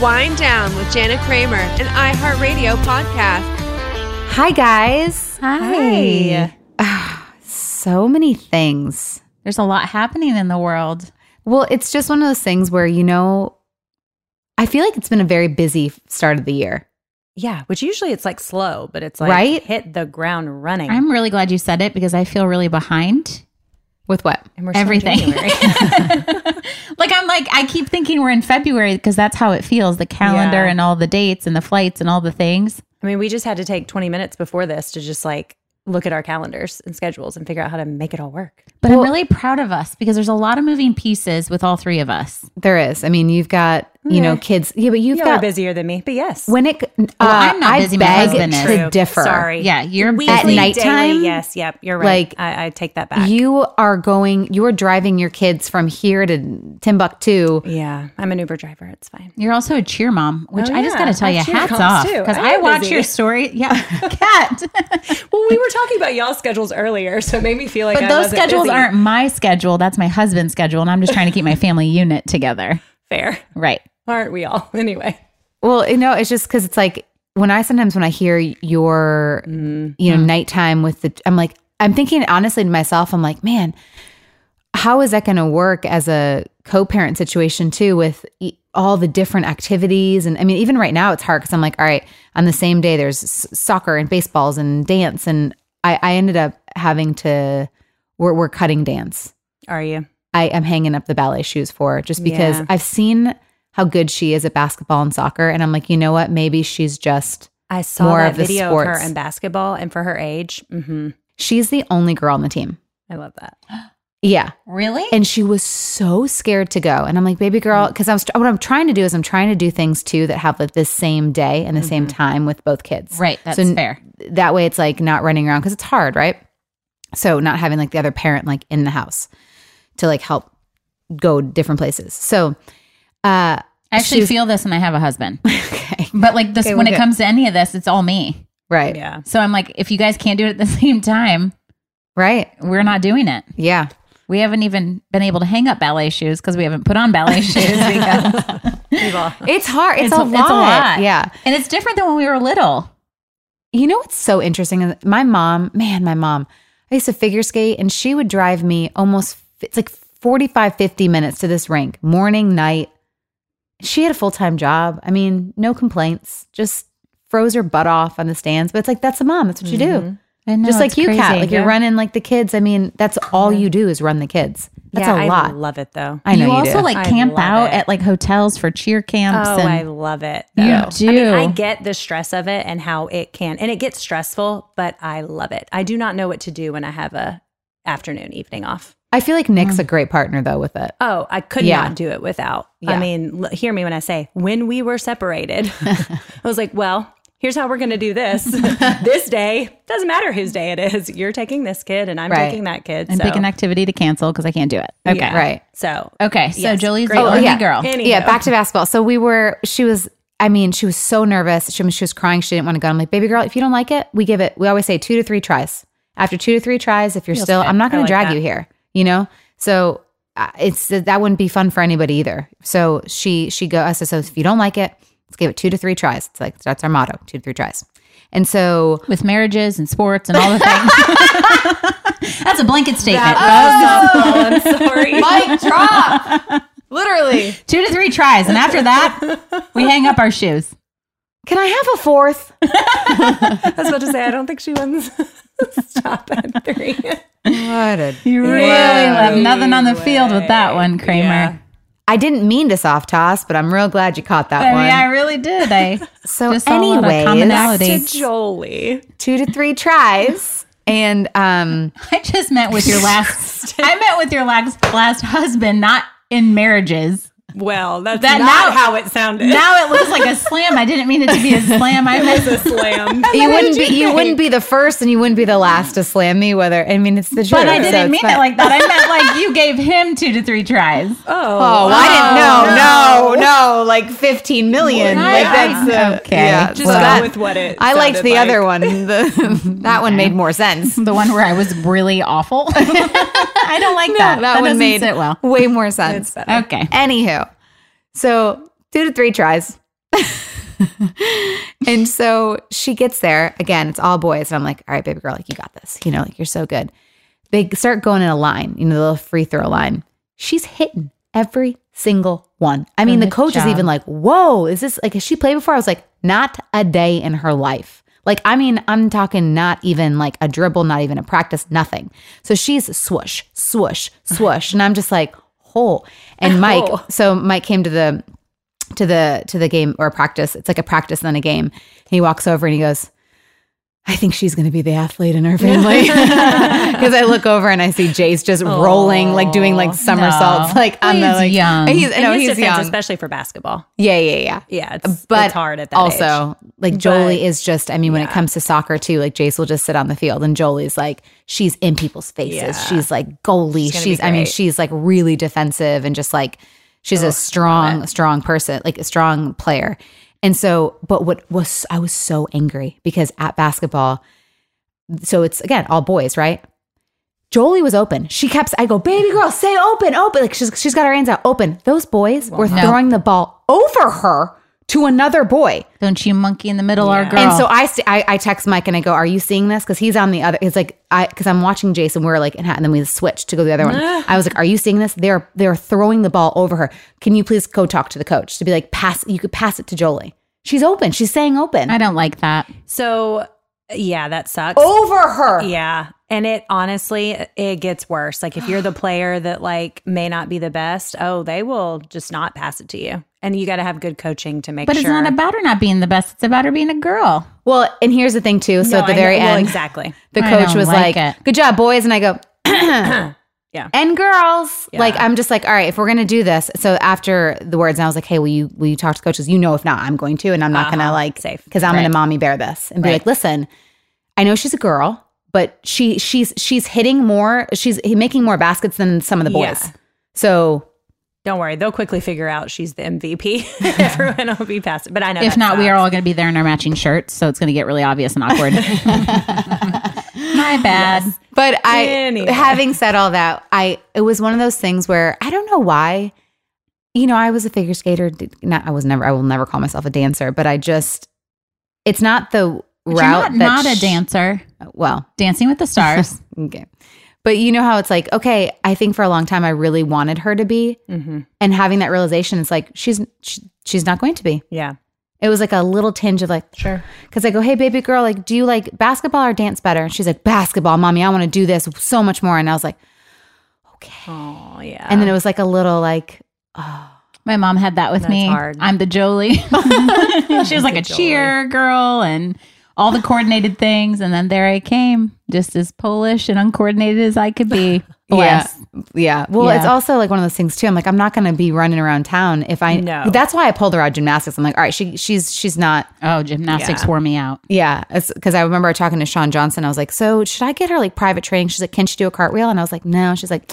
Wind Down with Jana Kramer, an iHeartRadio podcast. Hi, guys. Hi. So many things. There's a lot happening in the world. Well, it's just one of those things where, you know, I feel like it's been a very busy start of the year. Yeah, which usually it's like slow, but it's like right? Hit the ground running. I'm really glad you said it because I feel really behind. With what? And we're everything. Like, I'm like, I keep thinking we're in February because that's how it feels. The calendar and all the dates and the flights and all the things. I mean, we just had to take 20 minutes before this to just like look at our calendars and schedules and figure out how to make it all work. But I'm really proud of us because there's a lot of moving pieces with all three of us. There is. I mean, you've got, you know, kids. Yeah, but you've got busier than me, but yes. When it, I'm not busy. I beg to differ. Sorry. Yeah. You're busy. At nighttime. Daily, yes. Yep. You're right. Like, I take that back. You are driving your kids from here to Timbuktu. Yeah. I'm an Uber driver. It's fine. You're also a cheer mom, which I just got to tell you, hats off. Because I watch your story. Yeah. Kat. Well, we were talking about y'all's schedules earlier, so it made me feel like but those schedules busy. Aren't my schedule. That's my husband's schedule. And I'm just trying to keep my family unit together. Fair. Right. Aren't we all? Anyway. Well, you know, it's just because it's like when I hear your, you know, nighttime with the, I'm like, I'm thinking honestly to myself, I'm like, man, how is that going to work as a co-parent situation too with all the different activities? And I mean, even right now it's hard because I'm like, all right, on the same day there's soccer and baseballs and dance. And I ended up having to, we're cutting dance. Are you? I am hanging up the ballet shoes for her just because I've seen how good she is at basketball and soccer. And I'm like, you know what? Maybe she's just I saw more that of the video sports. Of her in basketball and for her age. Mm-hmm. She's the only girl on the team. I love that. Yeah. Really? And she was so scared to go. And I'm like, baby girl, because what I'm trying to do is I'm trying to do things too that have like this same day and the same time with both kids. Right. That's fair. That way it's like not running around because it's hard, right? So not having like the other parent like in the house to like help go different places. So I actually feel this and I have a husband. Okay. But like this, when it comes to any of this, it's all me. Right. Yeah. So I'm like, if you guys can't do it at the same time, right, we're not doing it. Yeah. We haven't even been able to hang up ballet shoes because we haven't put on ballet shoes. It's hard. It's a lot. Yeah. And it's different than when we were little. You know what's so interesting? My mom, I used to figure skate and she would drive me almost, it's like 45, 50 minutes to this rink, morning, night. She had a full-time job. I mean, no complaints. Just froze her butt off on the stands. But it's like, that's a mom. That's what you do. I know, just like you, Kat. Like you're running like the kids. I mean, that's all you do is run the kids. That's a lot. I love it though. I know you also do. Like camp out at like hotels for cheer camps. Oh, I love it. Though. You do. I mean, I get the stress of it and how it can. And it gets stressful, but I love it. I do not know what to do when I have a afternoon, evening off. I feel like Nick's a great partner, though, with it. Oh, I could not do it without. Yeah. I mean, hear me when I say, when we were separated, I was like, well, here's how we're going to do this this day. Doesn't matter whose day it is. You're taking this kid and I'm taking that kid. And pick an activity to cancel because I can't do it. Okay. Yeah. Right. So. Okay. So yes, Julie's the only girl. Anywho. Yeah. Back to basketball. So she was so nervous. She was crying. She didn't want to go. I'm like, baby girl, if you don't like it, we always say 2 to 3 tries. After 2 to 3 tries, if you're still, I'm not going to drag you here, you know? So that wouldn't be fun for anybody either. So I said, if you don't like it, let's give it 2 to 3 tries. It's like, that's our motto, 2 to 3 tries. And so with marriages and sports and all the things, that's a blanket statement. That, oh, I'm sorry. Mic drop. Literally 2 to 3 tries. And after that, we hang up our shoes. Can I have a fourth? I was about to say, I don't think she wins. Stop at 3. You really left nothing on the field with that one, Kramer. Yeah. I didn't mean to soft toss, but I'm real glad you caught that one. Yeah, I really did. So anyway, back to Jolie. 2 to 3 tries. And I just meant with your last. I meant with your last husband, not in marriages. Well, that's not how it sounded. Now it looks like a slam. I didn't mean it to be a slam. I meant a slam. You wouldn't be the first and you wouldn't be the last to slam me. It's the truth. But I didn't mean it like that. I meant like you gave him 2 to 3 tries. Oh, I didn't know. No, like 15 million. Right. Like that's okay. Yeah, just go with what it. I liked the other one. That one made more sense. The one where I was really awful. I don't like that. That one made way more sense. Okay. Anywho. So 2 to 3 tries. And so she gets there. Again, it's all boys. And I'm like, all right, baby girl, like you got this. You know, like you're so good. They start going in a line, you know, the little free throw line. She's hitting every single one. I mean, the coach is even like, whoa, is this like, has she played before? I was like, not a day in her life. Like, I mean, I'm talking not even like a dribble, not even a practice, nothing. So she's swoosh, swoosh, swoosh. And I'm just like, hole. And Mike, so Mike came to the game or practice. It's like a practice and then a game. He walks over and he goes, I think she's going to be the athlete in her family. Because I look over and I see Jace just rolling, like doing like somersaults. No. Like I'm like young. He's young, especially for basketball. Yeah. Yeah, it's hard at that also, age. Like Jolie is just. I mean, when it comes to soccer too, like Jace will just sit on the field, and Jolie's like she's in people's faces. Yeah. She's like goalie. She's like really defensive and just like she's a strong person, like a strong player. And so, but I was so angry because at basketball, so it's again, all boys, right? Jolie was open. I go, baby girl, say open. Like she's got her hands out, open. Those boys were throwing the ball over her to another boy. Don't you monkey in the middle, our girl. And so I text Mike and I go, are you seeing this? Because he's on the other, it's like, because I'm watching Jason, we're like, and then we switched to go to the other one. I was like, are you seeing this? They're throwing the ball over her. Can you please go talk to the coach to be like, you could pass it to Jolie. She's open. She's saying open. I don't like that. So yeah, that sucks. Over her. Yeah. And it honestly, it gets worse. Like if you're the player that like may not be the best, they will just not pass it to you. And you got to have good coaching to make sure. But it's not about her not being the best. It's about her being a girl. Well, and here's the thing too. So at the very end, exactly. The coach was like, good job, boys. And I go, yeah. And girls. Yeah. Like, I'm just like, all right, if we're going to do this. So after the words, and I was like, hey, will you talk to coaches? You know, if not, I'm going to, and I'm not going to like, because I'm going to mommy bear this and be like, listen, I know she's a girl, but she's hitting more. She's making more baskets than some of the boys. Yeah. So don't worry, they'll quickly figure out she's the MVP. Everyone will be past it. But I know if not, we are all going to be there in our matching shirts, so it's going to get really obvious and awkward. My bad. Yes. But having said all that, it was one of those things where I don't know why. You know, I was a figure skater. I will never call myself a dancer, but it's not the but route. You're not a dancer. Well, Dancing with the Stars. Okay. But you know how it's like, okay, I think for a long time I really wanted her to be. Mm-hmm. And having that realization, it's like, she's not going to be. Yeah. It was like a little tinge of like, sure. Because I go, hey, baby girl, like, do you like basketball or dance better? And she's like, basketball, mommy, I want to do this so much more. And I was like, okay. Oh, yeah. And then it was like a little like, oh. My mom had that with me. Hard. I'm the Jolie. She was like a cheer girl and all the coordinated things. And then there I came, just as Polish and uncoordinated as I could be. Yes. Yeah. Well, yeah. It's also like one of those things too. I'm like, I'm not going to be running around town if I know. That's why I pulled her out of gymnastics. I'm like, all right, she's not. Oh, gymnastics wore me out. Yeah. Because I remember talking to Shawn Johnson. I was like, so should I get her like private training? She's like, can she do a cartwheel? And I was like, no. She's like,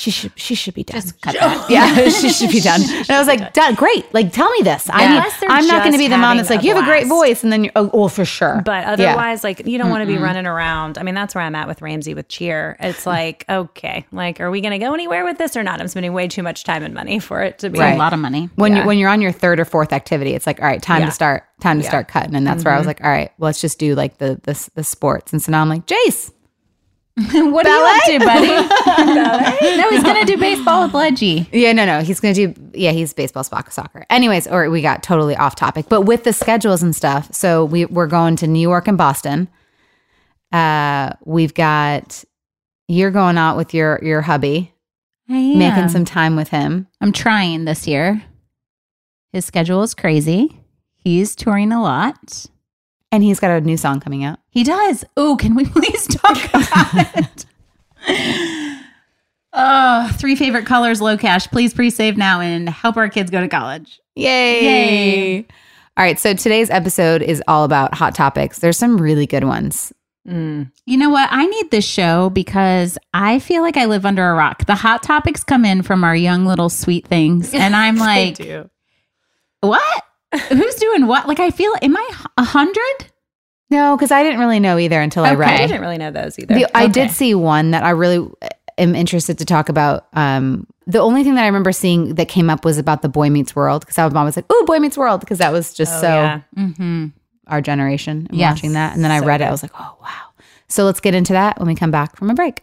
she should be done. Just cut that. Yeah. She should be done. And I was like, done. Great. Like, tell me this. I'm not going to be the mom that's like, you have a great voice. And then you're, oh, for sure. But otherwise, like, you don't want to be running around. I mean, that's where I'm at with Ramsey with cheer. It's like, okay, like, are we going to go anywhere with this or not? I'm spending way too much time and money for it to be a lot of money. When you're on your third or fourth activity, it's like, all right, time to start cutting. And that's where I was like, all right, well, let's just do like the sports. And so now I'm like, Jace. What are you up to, buddy? No, he's going to do baseball with Ledgy. Yeah, no. He's going to do, he's baseball, soccer. Anyways, or we got totally off topic. But with the schedules and stuff, so we're going to New York and Boston. We've got, you're going out with your hubby. I am. Making some time with him. I'm trying this year. His schedule is crazy. He's touring a lot. And he's got a new song coming out. He does. Oh, can we please talk about it? Oh, 3 favorite colors, low cash. Please pre-save now and help our kids go to college. Yay. All right. So today's episode is all about hot topics. There's some really good ones. Mm. You know what? I need this show because I feel like I live under a rock. The hot topics come in from our young little sweet things. And I'm like, what? Who's doing what? Like, I feel, am I 100? No, because I didn't really know either until I read. I didn't really know those either. I did see one that I really am interested to talk about. The only thing that I remember seeing that came up was about the Boy Meets World, because I was always like, ooh, Boy Meets World, because that was just our generation watching that. And then I read it. I was like, oh, wow. So let's get into that when we come back from a break.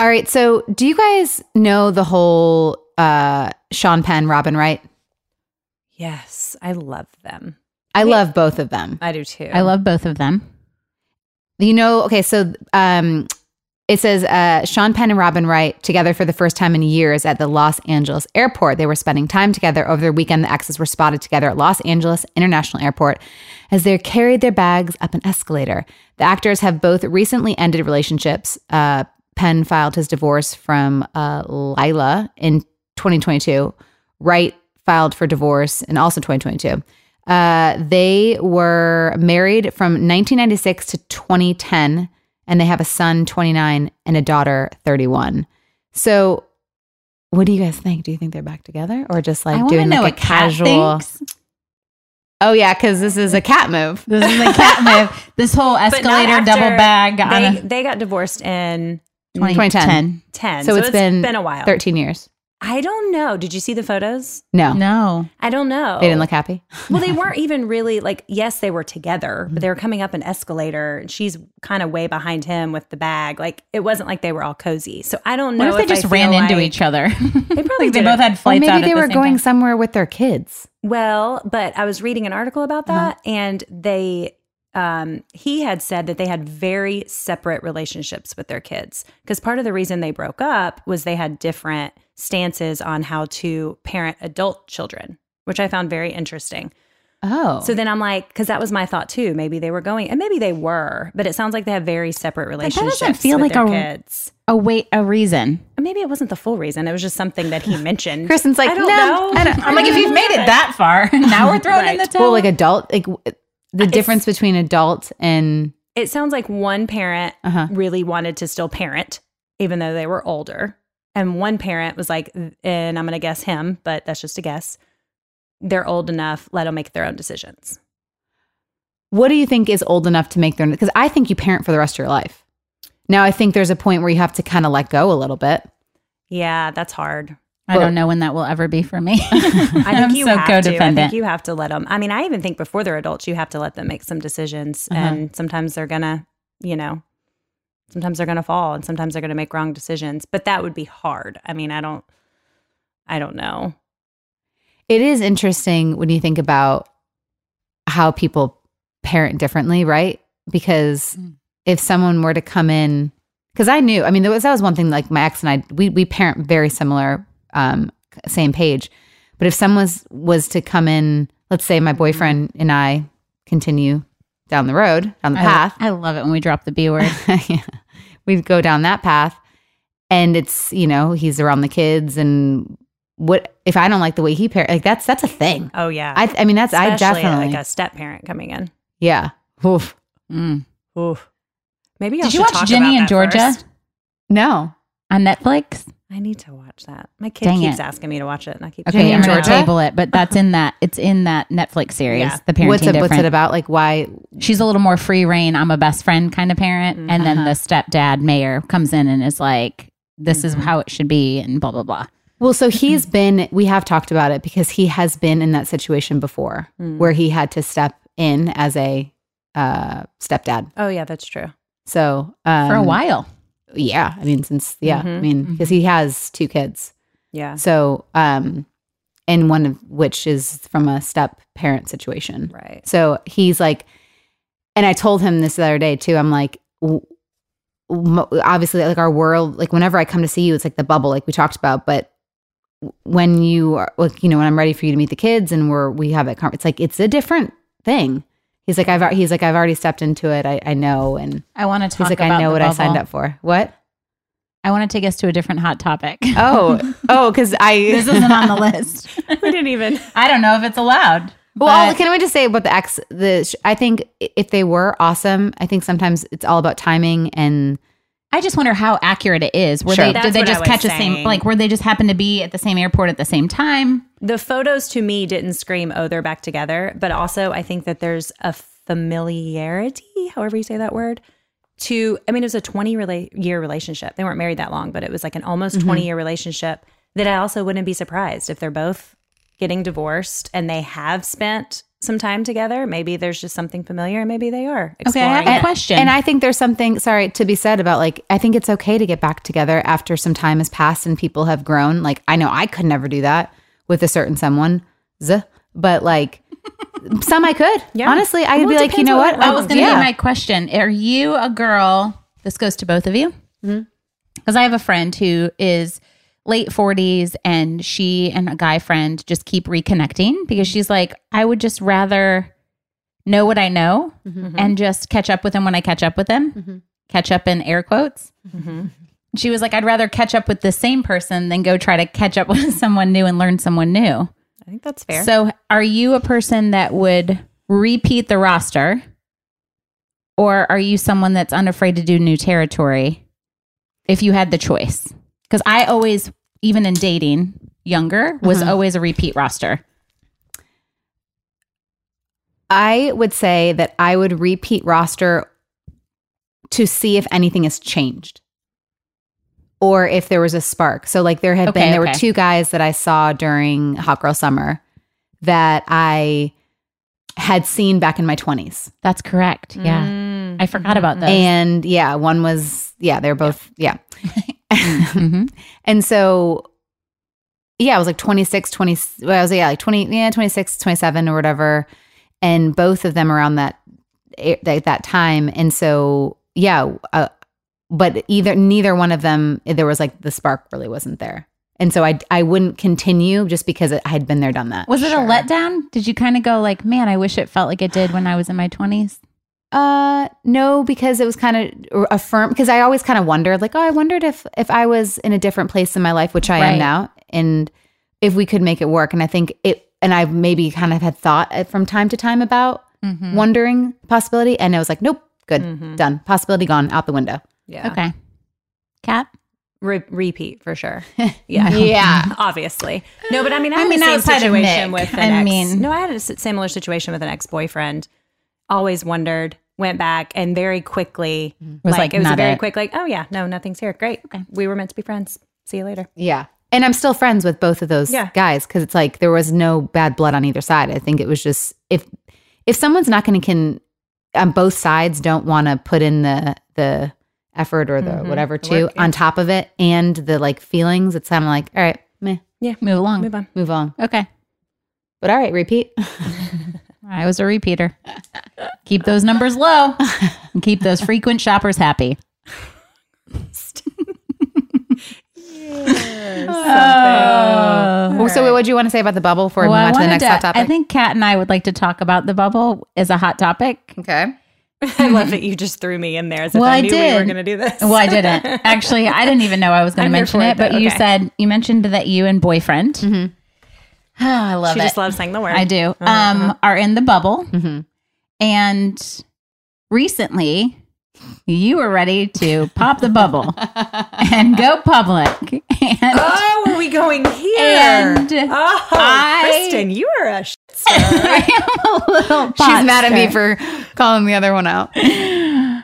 All right, so do you guys know the whole Sean Penn, Robin Wright? Yes, I love them. I love both of them. I do too. I love both of them. You know, okay, so it says Sean Penn and Robin Wright together for the first time in years at the Los Angeles Airport. They were spending time together over their weekend. The exes were spotted together at Los Angeles International Airport as they carried their bags up an escalator. The actors have both recently ended relationships. Penn filed his divorce from Lila in 2022. Wright filed for divorce in also 2022. They were married from 1996 to 2010, and they have a son, 29, and a daughter, 31. So what do you guys think? Do you think they're back together or just like doing like a casual? Oh, yeah, because this is a cat move. This is a cat move. This whole escalator double bag. They got divorced in 2010. So it's been a while. 13 years. I don't know. Did you see the photos? No. I don't know. They didn't look happy? Well, they weren't even really like, yes, they were together, but they were coming up an escalator. And she's kind of way behind him with the bag. Like, it wasn't like they were all cozy. So I don't know. What if they just ran into each other? They probably did. They both had flights out at the same time. Maybe they were going somewhere with their kids. Well, but I was reading an article about that, and they... he had said that they had very separate relationships with their kids because part of the reason they broke up was they had different stances on how to parent adult children, which I found very interesting. Oh. So then I'm like, because that was my thought too. Maybe they were going, and maybe they were, but it sounds like they have very separate relationships with their kids. That doesn't feel like a reason. Maybe it wasn't the full reason. It was just something that he mentioned. Kristen's like, I don't know. I'm like, if you've made it that far, now we're throwing in the towel. Well, like adult, like... The difference between adult and... It sounds like one parent really wanted to still parent, even though they were older. And one parent was like, and I'm going to guess him, but that's just a guess. They're old enough. Let them make their own decisions. What do you think is old enough to make their own? Because I think you parent for the rest of your life. Now, I think there's a point where you have to kind of let go a little bit. Yeah, that's hard. I don't know when that will ever be for me. I think you have to let them. I mean, I even think before they're adults, you have to let them make some decisions. And sometimes they're going to, sometimes they're going to fall and sometimes they're going to make wrong decisions. But that would be hard. I mean, I don't know. It is interesting when you think about how people parent differently, right? Because if someone were to come in, because I knew, I mean, that was one thing, like my ex and I, we parent very similar. Same page. But if someone was to come in, let's say my boyfriend and I continue down the path. I love it when we drop the B word. Yeah. We go down that path and it's, he's around the kids and what if I don't like the way he parents, like that's a thing. Oh yeah. I mean, that's, especially I definitely. Like a step parent coming in. Yeah. Oof. Mm. Oof. Maybe I should talk about that. Did you watch Ginny and Georgia? First. No. On Netflix? I need to watch that. My kid keeps asking me to watch it, and I keep saying, "Okay, I'm table it." But that's in that. It's in that Netflix series. Yeah. The parenting. What's it about? Like why she's a little more free reign. I'm a best friend kind of parent, and then the stepdad mayor comes in and is like, "This is how it should be," and blah blah blah. Well, so he's been. We have talked about it because he has been in that situation before, where he had to step in as a stepdad. Oh yeah, that's true. So for a while. Yeah. I mean, because he has two kids. Yeah. So, and one of which is from a step parent situation. Right. So he's like, and I told him this the other day too. I'm like, obviously like our world, like whenever I come to see you, it's like the bubble, like we talked about, but when you are like, when I'm ready for you to meet the kids and we have that conference, it's like, it's a different thing. He's like, I've already stepped into it. I know. And I want to talk about I know what bubble. I signed up for. What? I want to take us to a different hot topic. Oh, because this isn't on the list. We didn't even. I don't know if it's allowed. Well, can I just say about the ex? I think if they were awesome, I think sometimes it's all about timing and. I just wonder how accurate it is. Were they just happen to be at the same airport at the same time? The photos to me didn't scream, oh, they're back together. But also I think that there's a familiarity, however you say that word, it was a 20-year relationship. They weren't married that long, but it was like an almost 20-year relationship that I also wouldn't be surprised if they're both getting divorced and they have spent some time together. Maybe there's just something familiar and maybe they are exploring. Okay, I have a question. And I think there's something, to be said about like, I think it's okay to get back together after some time has passed and people have grown. Like, I know I could never do that with a certain someone, but like, Some I could. Yeah. Honestly, I could be like, you know what? That was going to be my question. Are you a girl? This goes to both of you. Because I have a friend who is late 40s and she and a guy friend just keep reconnecting because she's like, I would just rather know what I know and just catch up with him when I catch up with him. Catch up in air quotes. She was like, I'd rather catch up with the same person than go try to catch up with someone new and learn someone new. I think that's fair. So are you a person that would repeat the roster, or are you someone that's unafraid to do new territory if you had the choice? Because I always, even in dating younger, was always a repeat roster. I would say that I would repeat roster to see if anything has changed. Or if there was a spark. So like there had been, there were two guys that I saw during Hot Girl Summer that I had seen back in my 20s. That's correct. Yeah. I forgot about those. And yeah, one was, they're both, And so, I was like 26, 27 or whatever. And both of them around that time. And so, but neither one of them, there was like the spark really wasn't there. And so I wouldn't continue just because I had been there, done that. Was it a letdown? Did you kind of go like, man, I wish it felt like it did when I was in my 20s? No, because it was kind of affirmed. Because I always kind of wondered like, I wondered if I was in a different place in my life, which I am now, and if we could make it work. And I think and I've maybe kind of had thought from time to time about wondering possibility. And it was like, nope, good, done. Possibility gone, out the window. Yeah. Okay. Kat? Repeat for sure. Yeah. Yeah. Obviously. No, but I mean, I had a similar situation with an ex-boyfriend. Always wondered, went back, and very quickly, nothing's here. Great. Okay. We were meant to be friends. See you later. Yeah. And I'm still friends with both of those guys because it's like there was no bad blood on either side. I think it was just if someone's not going to both sides don't want to put in the effort or the whatever too work, on top of it and the like feelings, it's kind of like, all right, meh. Yeah, move on. Okay, but all right, repeat. I was a repeater. Keep those numbers low and keep those frequent shoppers happy. So what do you want to say about the bubble before we move on to the next hot topic? I think Kat and I would like to talk about the bubble as a hot topic. Okay. I love that you just threw me in there as if I knew we were going to do this. Well, I didn't. Actually, I didn't even know I was going to mention it, but you mentioned that you and boyfriend, oh, I love it. She just loves saying the word. I do. Are in the bubble. And recently, you were ready to pop the bubble and go public. And, are we going here? And Kristen, you are a shit-star. I am a little pot. She's mad at me for calling the other one out. Kristen,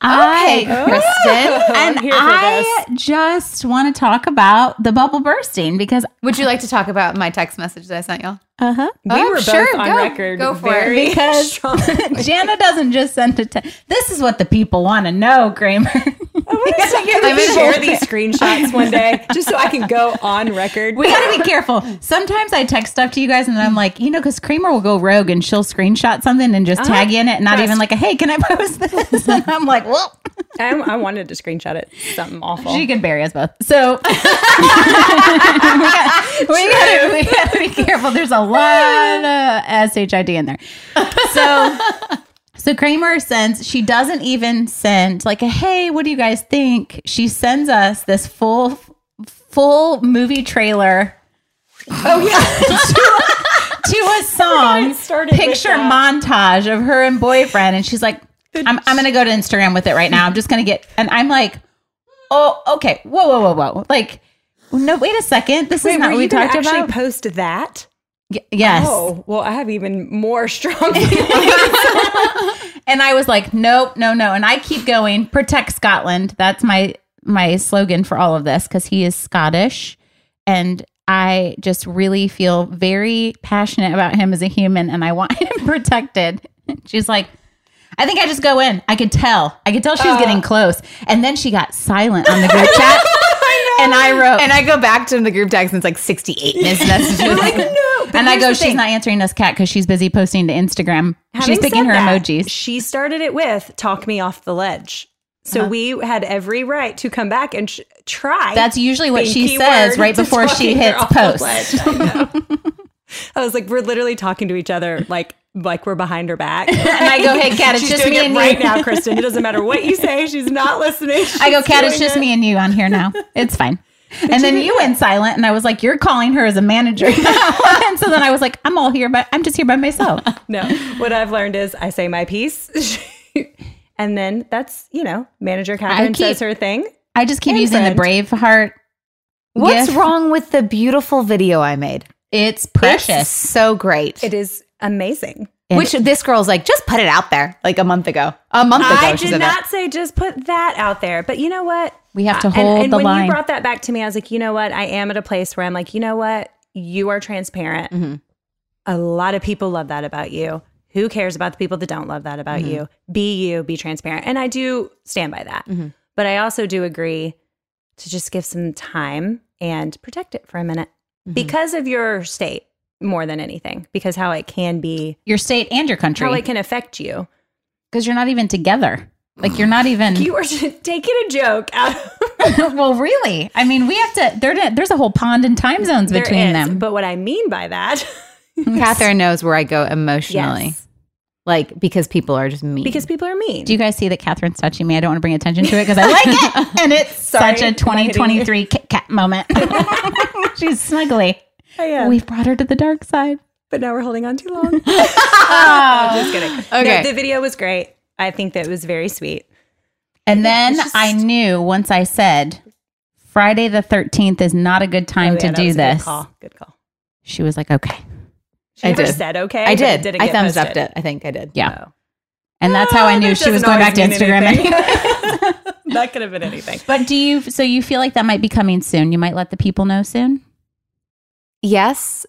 and I just want to talk about the bubble bursting because... Would you like to talk about my text message that I sent y'all? Uh-huh. We were both on record. Go for it. Because Jana doesn't just send a text. This is what the people want to know, Kramer. I'm going to share these screenshots one day just so I can go on record. We got to be careful. Sometimes I text stuff to you guys and then I'm like, because Kramer will go rogue and she'll screenshot something and just tag you in it. Not even like, hey, can I post this? And I'm like, well. I wanted to screenshot it. Something awful. She can bury us both. So we got to be careful. There's a lot of SHID in there. So Kramer sends, she doesn't even send like a, hey, what do you guys think? She sends us this full movie trailer. Oh, yeah. to a song picture montage of her and boyfriend. And she's like, I'm going to go to Instagram with it right now. I'm just going to get, and I'm like, oh, okay. Whoa. Like, no, wait a second. This is not what we talked about. Were you going to actually post that? Yes. Oh, well, I have even more strong feelings. And I was like, nope, no. And I keep going, protect Scotland. That's my slogan for all of this because he is Scottish. And I just really feel very passionate about him as a human and I want him protected. She's like, I think I just go in. I could tell she was getting close. And then she got silent on the group chat. I know. And I wrote. And I go back to the group text and it's like 68 missed messages. Like, no. and I go, she's not answering us, Kat, because she's busy posting to Instagram. She's picking her emojis. She started it with, talk me off the ledge. So we had every right to come back and try. That's usually what she says right before she hits post. I was like, we're literally talking to each other like we're behind her back. And I go, hey, Kat, it's just me and you. Right now, Kristen. It doesn't matter what you say. She's not listening. I go, Kat, it's just me and you on here now. It's fine. And then you went silent, and I was like, you're calling her as a manager now. And so then I was like, I'm just here by myself. No, what I've learned is I say my piece. And then that's, manager Katherine says her thing. I just keep using the Braveheart. What's wrong with the beautiful video I made? It's precious. It's so great. It is amazing. Which this girl's like, just put it out there like a month ago. I did not say just put that out there. But you know what? We have to hold the line. And when you brought that back to me, I was like, you know what? I am at a place where I'm like, you know what? You are transparent. Mm-hmm. A lot of people love that about you. Who cares about the people that don't love that about mm-hmm. you? Be transparent. And I do stand by that. Mm-hmm. But I also do agree to just give some time and protect it for a minute mm-hmm. because of your state. More than anything, because how it can be your state and your country, how it can affect you, because you're not even together. Like you're not even. You are just taking a joke out. Well, really, I mean, we have to. There's a whole pond and time zones between them. But what I mean by that, Katherine knows where I go emotionally, yes. Like because people are just mean. Because people are mean. Do you guys see that Katherine's touching me? I don't want to bring attention to it because I like it, and it's such a 2023 Kit Kat moment. She's snuggly. Oh, yeah. We've brought her to the dark side. But now we're holding on too long. Oh, just kidding. Okay. No, the video was great. I think that was very sweet. And then I knew once I said, Friday the 13th is not a good time to do this. Good call. She was like, okay. She said okay. I did. I thumbs posted. Upped it. I think I did. Yeah. Oh. And that's how I knew she was going back to Instagram anyway. That could have been anything. But so you feel like that might be coming soon? You might let the people know soon? Yes,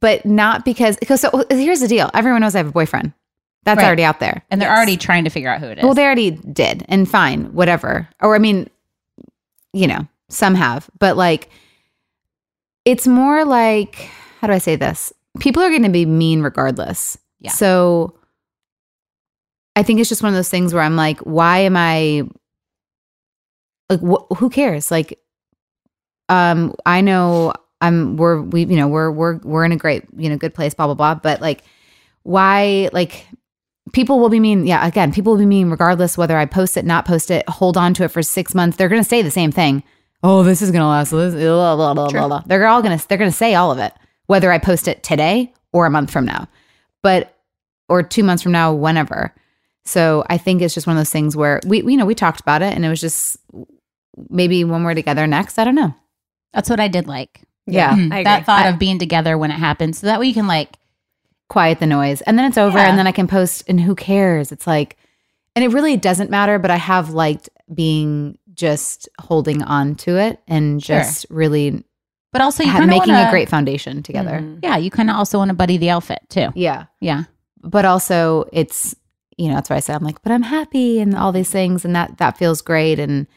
but not because so here's the deal. Everyone knows I have a boyfriend. That's right. Already out there. And they're already trying to figure out who it is. Well, they already did. And fine, whatever. Or I mean, some have. But like, it's more like, how do I say this? People are going to be mean regardless. Yeah. So I think it's just one of those things where I'm like, why am I, like, who cares? Like, I know... we're in a great, good place, blah, blah, blah. But like, why, like people will be mean. Yeah. Again, people will be mean regardless, whether I post it, not post it, hold on to it for 6 months. They're going to say the same thing. Oh, this is going to last. Blah, blah, blah, blah, blah. They're going to say all of it, whether I post it today or a month from now, or 2 months from now, whenever. So I think it's just one of those things where we talked about it and it was just maybe when we're together next, I don't know. That's what I did like. Yeah, mm-hmm. That thought of being together when it happens. So that way you can like quiet the noise and then it's over and then I can post and who cares? It's like, and it really doesn't matter, but I have liked being just holding on to it and just really but also you making a great foundation together. Mm-hmm. Yeah, you kind of also want to buddy the outfit too. Yeah. Yeah. But also it's, that's why I said, I'm like, but I'm happy and all these things and that feels great and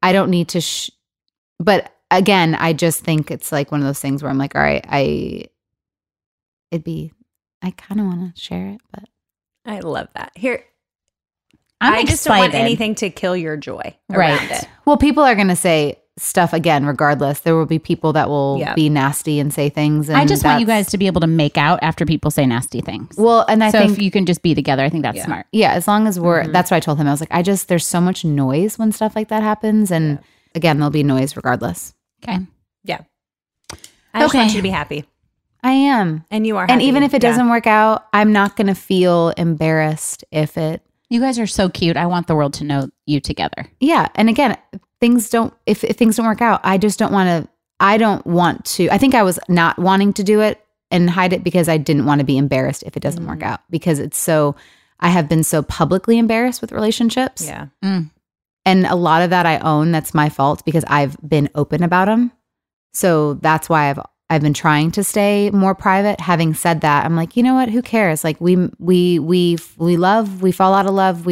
I don't need to, but again, I just think it's like one of those things where I'm like, all right, I kind of want to share it, but I love that. Here, I just don't want anything to kill your joy around it. Well, people are going to say stuff again, regardless. There will be people that will be nasty and say things. And I just want you guys to be able to make out after people say nasty things. Well, and I think if you can just be together, I think that's smart. Yeah, as long as we're, that's what I told him. I was like, there's so much noise when stuff like that happens. And again, there'll be noise regardless. Okay. Yeah. I just want you to be happy. I am. And you are happy. And even if it doesn't work out, I'm not going to feel embarrassed if it... You guys are so cute. I want the world to know you together. Yeah. And again, if things don't work out, I just don't want to... I think I was not wanting to do it and hide it because I didn't want to be embarrassed if it doesn't work out. Because it's so... I have been so publicly embarrassed with relationships. Yeah. Mm. And a lot of that I own. That's my fault because I've been open about them. So that's why I've been trying to stay more private. Having said that, I'm like, you know what? Who cares? Like we love. We fall out of love.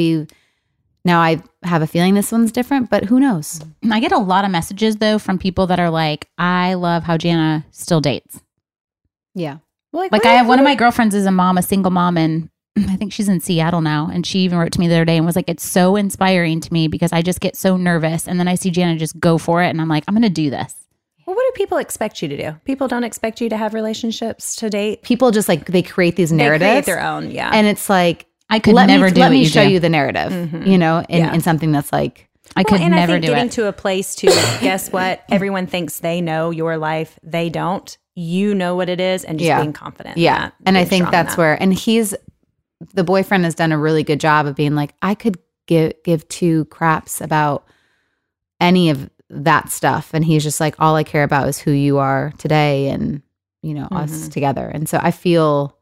Now I have a feeling this one's different, but who knows? I get a lot of messages though from people that are like, I love how Jana still dates. Yeah. Like I have one of my girlfriends is a mom, a single mom, and I think she's in Seattle now. And she even wrote to me the other day and was like, it's so inspiring to me because I just get so nervous. And then I see Jana just go for it. And I'm like, I'm going to do this. Well, what do people expect you to do? People don't expect you to have relationships, to date. People just like, they create these narratives. They create their own, yeah. And it's like, I could never do it. Let me show you the narrative, you know, in something that's like, I could never do it. And I think getting to a place to, guess what? Everyone thinks they know your life. They don't. You know what it is, and just being confident. Yeah. And I think that's where, and the boyfriend has done a really good job of being like, I could give two craps about any of that stuff. And he's just like, all I care about is who you are today and, you know, us together. And so I feel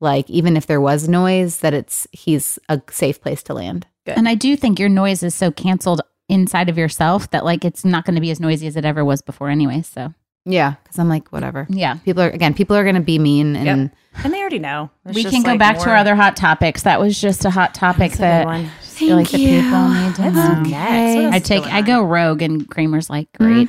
like even if there was noise, that he's a safe place to land. Good. And I do think your noise is so canceled inside of yourself that like, it's not going to be as noisy as it ever was before anyway. So. Yeah, because I'm like, whatever. Yeah. People are going to be mean. And and they already know. We can go back to our other hot topics. That was just a hot topic that I feel like the people need to know. Okay. I go rogue, and Kramer's like, great.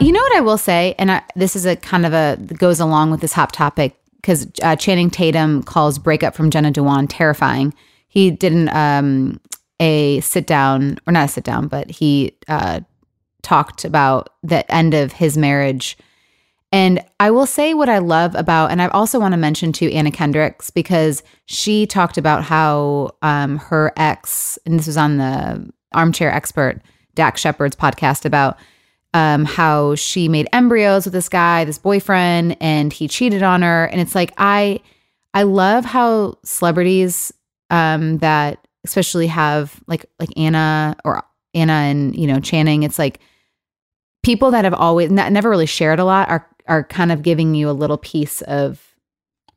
You know what I will say, and this is a kind of goes along with this hot topic, because Channing Tatum calls breakup from Jenna Dewan terrifying. He did a sit down, or not a sit down, but he talked about the end of his marriage. And I will say what I love about, and I also want to mention too, Anna Kendrick's, because she talked about how her ex, and this was on the Armchair Expert, Dak Shepard's podcast, about how she made embryos with this guy, this boyfriend, and he cheated on her. And it's like, I love how celebrities that especially have like Anna and, you know, Channing, it's like people that have always never really shared a lot are kind of giving you a little piece of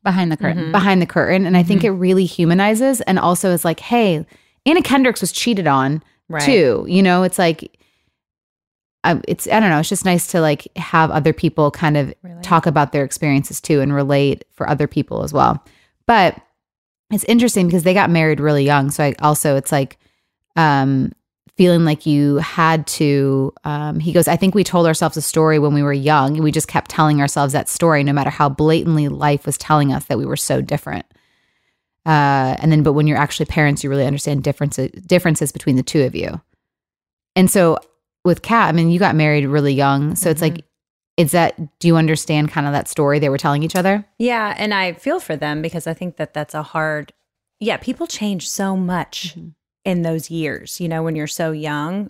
behind the curtain. And I think it really humanizes. And also is like, hey, Anna Kendrick was cheated on right. too. You know, it's like, I don't know. It's just nice to like have other people kind of relate. Talk about their experiences too and relate for other people as well. But it's interesting because they got married really young. So I also, it's like, feeling like you had to, he goes, I think we told ourselves a story when we were young and we just kept telling ourselves that story no matter how blatantly life was telling us that we were so different. But when you're actually parents, you really understand differences between the two of you. And so with Kat, I mean, you got married really young. So it's like, is that, do you understand kind of that story they were telling each other? Yeah. And I feel for them because I think that that's a hard, people change so much. Mm-hmm. in those years, you know, when you're so young.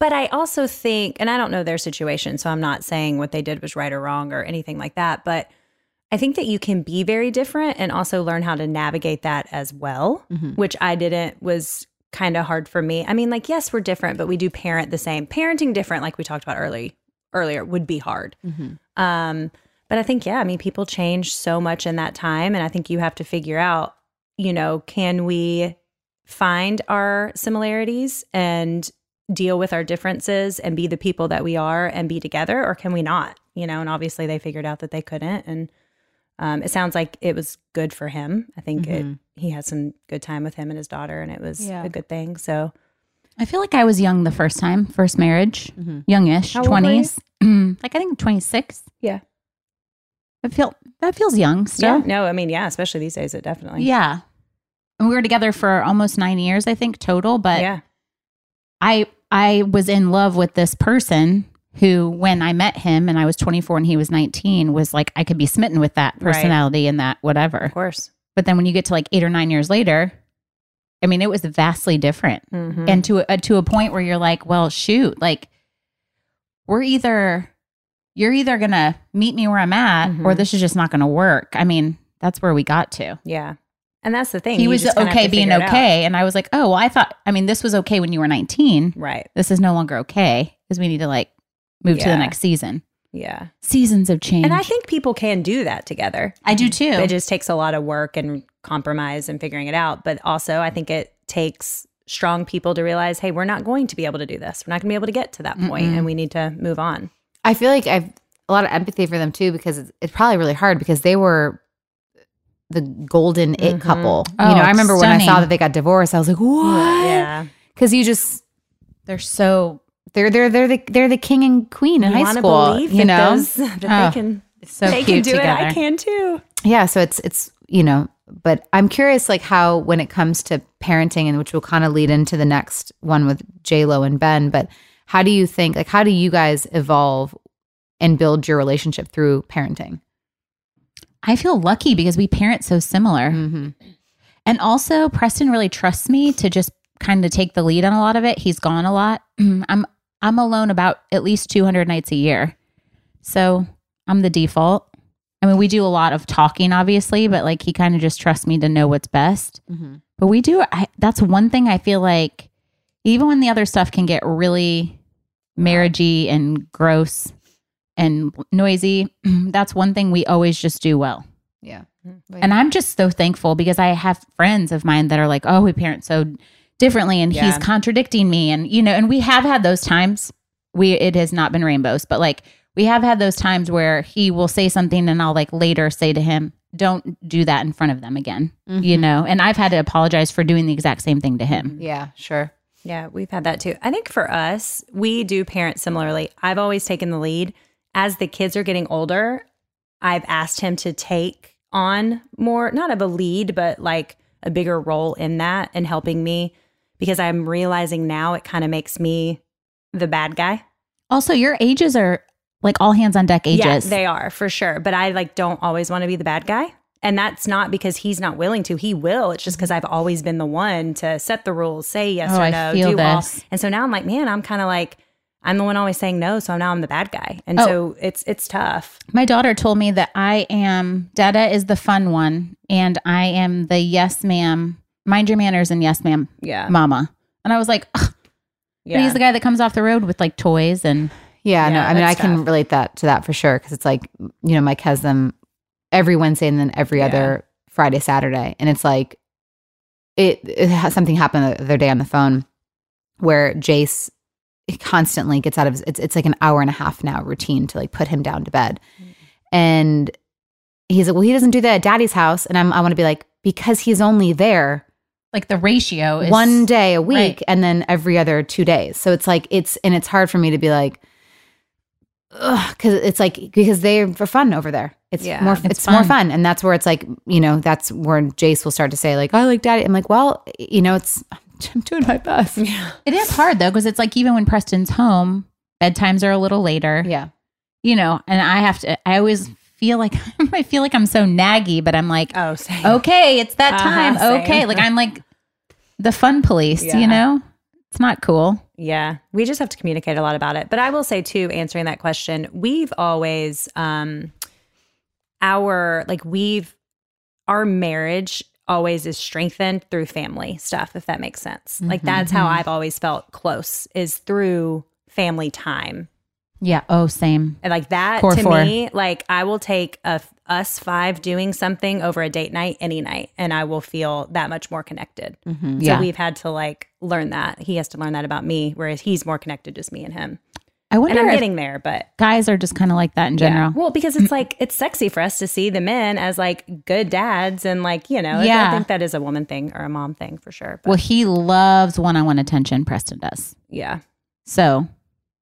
But I also think, and I don't know their situation, so I'm not saying what they did was right or wrong or anything like that, but I think that you can be very different and also learn how to navigate that as well, which I didn't, was kind of hard for me. I mean, like, yes, we're different, but we do parent the same. Parenting different, like we talked about earlier, would be hard. Mm-hmm. But I think, people change so much in that time. And I think you have to figure out, you know, can we find our similarities and deal with our differences and be the people that we are and be together, or can we not? You know, and obviously they figured out that they couldn't. And it sounds like it was good for him. I think he had some good time with him and his daughter, and it was a good thing. So I feel like I was young the first time, first marriage, youngish, 20s. Like I think 26. Yeah. That feels young still. Yeah. No, I mean, especially these days, it definitely. Yeah. And we were together for almost 9 years, I think, total. But I was in love with this person who, when I met him and I was 24 and he was 19, was like, I could be smitten with that personality and that whatever. Of course. But then when you get to like 8 or 9 years later, I mean, it was vastly different. Mm-hmm. And to a point where you're like, well, shoot, like you're either going to meet me where I'm at or this is just not going to work. I mean, that's where we got to. Yeah. And that's the thing. He was okay being okay. And I was like, oh, well, I thought, I mean, this was okay when you were 19. Right. This is no longer okay because we need to like move to the next season. Yeah. Seasons of change. And I think people can do that together. I do too. It just takes a lot of work and compromise and figuring it out. But also I think it takes strong people to realize, hey, we're not going to be able to do this. We're not going to be able to get to that point and we need to move on. I feel like I've a lot of empathy for them too because it's probably really hard because they were the golden it couple. Oh, you know, I remember when I saw that they got divorced, I was like, what? Yeah. Because you just, they're the king and queen in high school. You know, they can do it. I can too. Yeah. So it's, you know, but I'm curious like how, when it comes to parenting, and which will kind of lead into the next one with J-Lo and Ben, but how do you think, like, how do you guys evolve and build your relationship through parenting? I feel lucky because we parent so similar. Mm-hmm. And also Preston really trusts me to just kind of take the lead on a lot of it. He's gone a lot. I'm alone about at least 200 nights a year. So I'm the default. I mean, we do a lot of talking, obviously, but like he kind of just trusts me to know what's best. Mm-hmm. But we do. That's one thing I feel like, even when the other stuff can get really marriagey and gross and noisy, that's one thing we always just do well. Yeah. And I'm just so thankful because I have friends of mine that are like, oh, we parent so differently and he's contradicting me. And, you know, and we have had those times. It has not been rainbows, but like we have had those times where he will say something and I'll like later say to him, don't do that in front of them again, you know? And I've had to apologize for doing the exact same thing to him. Yeah, sure. Yeah, we've had that too. I think for us, we do parent similarly. I've always taken the lead. As the kids are getting older, I've asked him to take on more, not of a lead, but like a bigger role in that and helping me, because I'm realizing now it kind of makes me the bad guy. Also, your ages are like all hands on deck ages. Yeah, they are for sure. But I like don't always want to be the bad guy. And that's not because he's not willing to. He will. It's just because I've always been the one to set the rules, say yes or no, do all. And so now I'm like, man, I'm kind of like, I'm the one always saying no, so now I'm the bad guy. And so it's tough. My daughter told me that I am, Dada is the fun one, and I am the yes, ma'am, mind your manners and yes, ma'am, mama. And I was like, but he's the guy that comes off the road with like toys and. Yeah, no, I mean, I can relate to that for sure, because it's like, you know, Mike has them every Wednesday and then every other Friday, Saturday. And it's like, something happened the other day on the phone. where Jace constantly gets out of his, it's like an hour and a half now routine to like put him down to bed. Mm-hmm. And he's like, well, he doesn't do that at daddy's house. And I want to be like, because he's only there. Like the ratio is. 1 day a week and then every other 2 days. So it's like, it's hard for me to be like, ugh, cause it's like, because they're for fun over there. It's more fun. And that's where it's like, you know, that's where Jace will start to say like, I like daddy. I'm like, well, you know, I'm doing my best. Yeah. It is hard though. Cause it's like, even when Preston's home, bedtimes are a little later. Yeah. You know, and I always feel like, I feel like I'm so naggy, but I'm like, oh, same. Okay, it's that time. Same. Okay. Like I'm like the fun police, you know, it's not cool. Yeah. We just have to communicate a lot about it. But I will say too, answering that question, we've always, our marriage always is strengthened through family stuff, if that makes sense. Mm-hmm. Like that's how I've always felt close, is through family time. Yeah. Oh, same. And like that me, like I will take us five doing something over a date night any night, and I will feel that much more connected. Mm-hmm. So we've had to like learn that. He has to learn that about me, whereas he's more connected just me and him. I wonder, and I'm getting there, but guys are just kind of like that in general. Yeah. Well, because it's like it's sexy for us to see the men as like good dads and like, you know, I think that is a woman thing or a mom thing for sure. But. Well, he loves one-on-one attention. Preston does. Yeah. So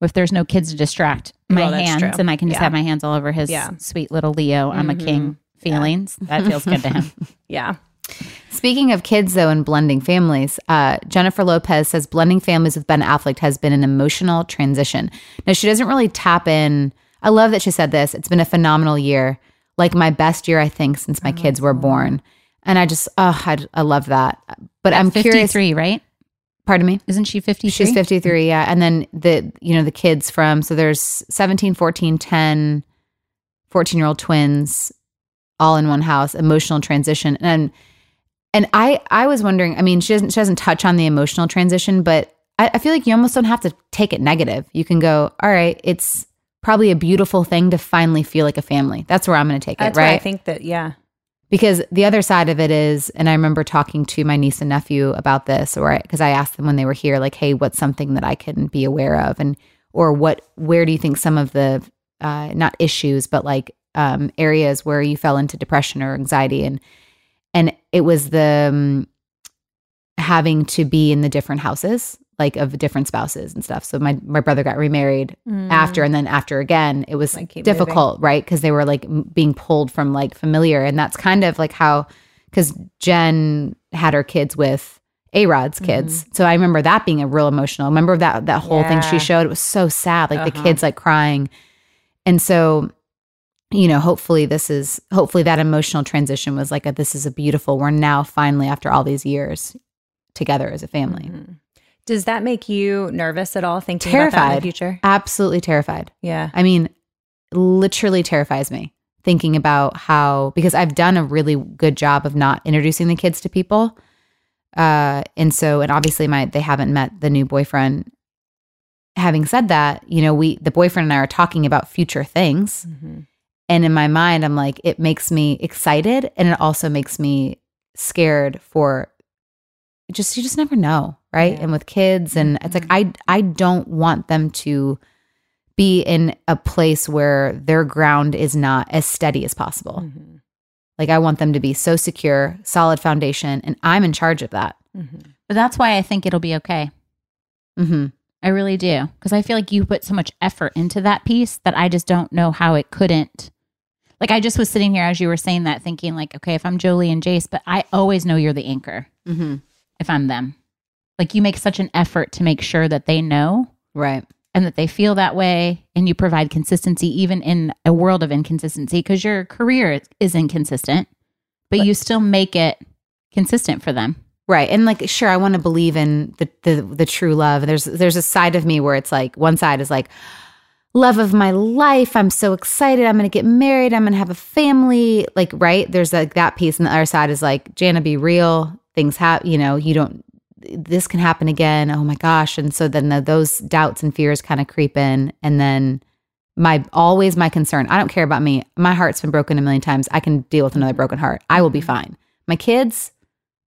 if there's no kids to distract my hands and I can just have my hands all over his sweet little Leo, I'm a king feelings. Yeah. That feels good to him. Yeah. Speaking of kids, though, and blending families, Jennifer Lopez says blending families with Ben Affleck has been an emotional transition. Now, she doesn't really tap in. I love that she said this. It's been a phenomenal year, like my best year, I think, since my kids were born. And I just, I love that. But that's I'm 53, curious. 53, right? Pardon me? Isn't she 53? She's 53, yeah. And then the kids from, so there's 17, 14, 10, 14-year-old twins all in one house, emotional transition. And I was wondering, I mean, she doesn't touch on the emotional transition, but I feel like you almost don't have to take it negative. You can go, all right, it's probably a beautiful thing to finally feel like a family. That's where I'm going to take it, right? That's I think that, yeah. Because the other side of it is, and I remember talking to my niece and nephew about this, or because I asked them when they were here, like, hey, what's something that I can be aware of? And or where do you think some of the, not issues, but like areas where you fell into depression or anxiety? And it was the having to be in the different houses, like of different spouses and stuff. So my brother got remarried after, and then after again, it was difficult, right? Because they were like being pulled from like familiar. And that's kind of like how, because Jen had her kids with A-Rod's kids. So I remember that being a real emotional. I remember that whole thing she showed. It was so sad, like the kids like crying. And so, you know, hopefully that emotional transition was like, this is a beautiful, we're now finally after all these years together as a family. Mm-hmm. Does that make you nervous at all, thinking about that in the future? Absolutely terrified. Yeah. I mean, literally terrifies me thinking about how, because I've done a really good job of not introducing the kids to people. And obviously they haven't met the new boyfriend. Having said that, you know, the boyfriend and I are talking about future things. Mm-hmm. And in my mind, I'm like, it makes me excited, and it also makes me scared for you just never know, right? Yeah. And with kids, and it's like I don't want them to be in a place where their ground is not as steady as possible. Mm-hmm. Like I want them to be so secure, solid foundation, and I'm in charge of that. Mm-hmm. But that's why I think it'll be okay. Mm-hmm. I really do, because I feel like you put so much effort into that piece that I just don't know how it couldn't. Like I just was sitting here as you were saying that, thinking like, okay, if I'm Jolie and Jace, but I always know you're the anchor. Mm-hmm. If I'm them, like you make such an effort to make sure that they know, right, and that they feel that way, and you provide consistency even in a world of inconsistency, because your career is inconsistent, but you still make it consistent for them, right? And like, sure, I want to believe in the true love. There's a side of me where it's like one side is like, love of my life, I'm so excited, I'm gonna get married, I'm gonna have a family, like, right? There's like that piece, and the other side is like, Jana, be real. Things happen, you know, this can happen again. Oh my gosh. And so then those doubts and fears kind of creep in. And then always my concern, I don't care about me. My heart's been broken a million times. I can deal with another broken heart. I will be fine. My kids,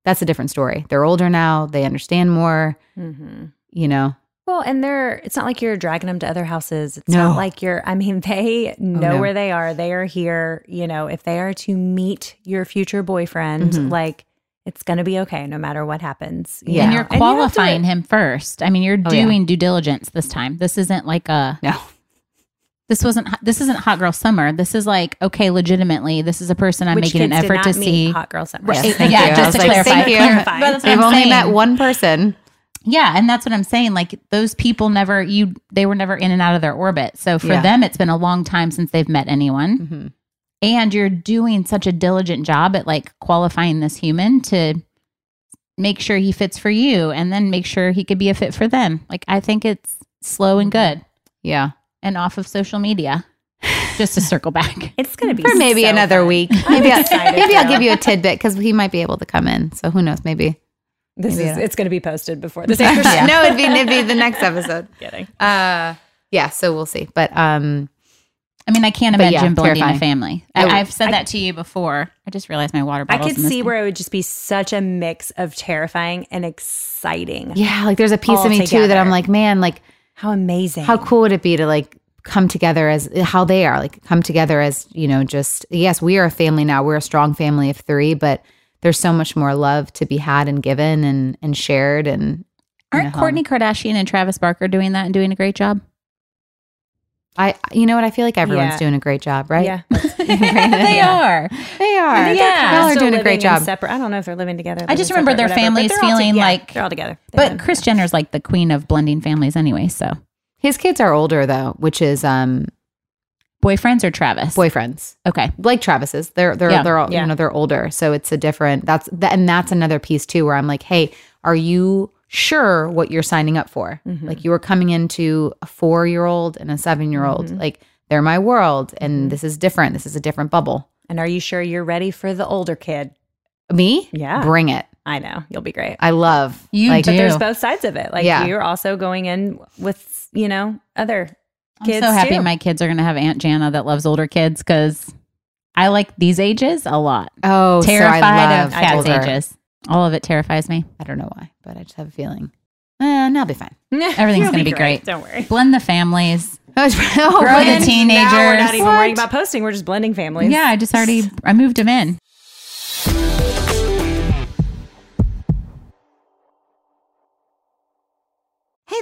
that's a different story. They're older now. They understand more. Mm-hmm. you know? Well, and it's not like you're dragging them to other houses. It's not like they know where they are. They are here. You know, if they are to meet your future boyfriend, like it's going to be okay no matter what happens. Yeah. And you're qualifying him first. I mean, you're doing due diligence this time. This isn't like this isn't Hot Girl Summer. This is like, okay, legitimately, this is a person I'm making an effort to see. Hot Girl Summer. Yes, yeah, just to clarify. But they've only met one person. Yeah, and that's what I'm saying. Like those people they were never in and out of their orbit. So for them, it's been a long time since they've met anyone. Mm-hmm. And you're doing such a diligent job at like qualifying this human to make sure he fits for you and then make sure he could be a fit for them. Like I think it's slow and good. Yeah. And off of social media, just to circle back. It's going to be another week. I'll give you a tidbit because he might be able to come in. So who knows? Maybe it's going to be posted before this. No, it'd be the next episode. Kidding. Yeah. So we'll see. But I mean, I can't imagine blending a family. I've said that to you before. I just realized my water bottle. I could see where it would just be such a mix of terrifying and exciting. Yeah, like there's a piece of me too that I'm like, man, like. How amazing. How cool would it be to like come together as how they are, like come together as, you know, just, yes, we are a family now. We're a strong family of three, but there's so much more love to be had and given and shared. And aren't Kourtney Kardashian and Travis Barker doing that and doing a great job? You know what? I feel like everyone's doing a great job, right? Yeah. They are. Yeah. Y'all are doing a great job. Separate. I don't know if they're living together. I just remember their families feeling like... They're all together. But Kris Jenner's like the queen of blending families anyway, so... His kids are older, though, which is... Boyfriends or Travis? Boyfriends. Okay. Like Travis's. They're all, you know, they're older, so it's a different... And that's another piece, too, where I'm like, hey, are you... sure what you're signing up for. Mm-hmm. Like you were coming into a 4-year-old and a 7-year-old. Mm-hmm. Like they're my world and this is different. This is a different bubble. And are you sure you're ready for the older kid? Me? Yeah. Bring it. I know. You'll be great. I love. You like, do. But there's both sides of it. Like you're also going in with, you know, other kids I'm so happy my kids are going to have Aunt Jana that loves older kids because I like these ages a lot. Oh, terrified of Kat's ages. All of it terrifies me. I don't know why, but I just have a feeling. No, I'll be fine. Everything's going to be great. Don't worry. Blend the families. Grow the teenagers. Now we're not even worrying about posting. We're just blending families. Yeah, I moved them in. Hey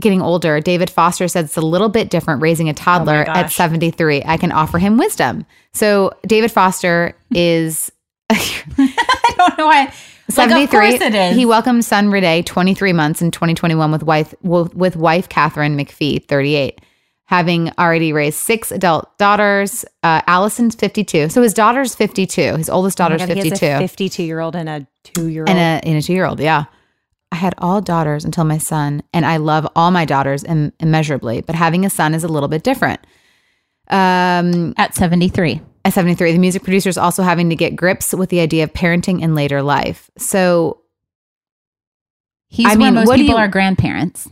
getting older, David Foster said it's a little bit different raising a toddler at 73. I can offer him wisdom. So David Foster is... I don't know why... 73, of course it is. He welcomed son Rade, 23 months, in 2021 with wife Katherine McPhee, 38. Having already raised 6 adult daughters, Allison's 52. So his daughter's 52. His oldest daughter's 52. He has a 52-year-old and a 2-year-old. And a 2-year-old, yeah. I had all daughters until my son, and I love all my daughters immeasurably, but having a son is a little bit different. At 73. At 73. The music producer is also having to get grips with the idea of parenting in later life. So, most people are grandparents.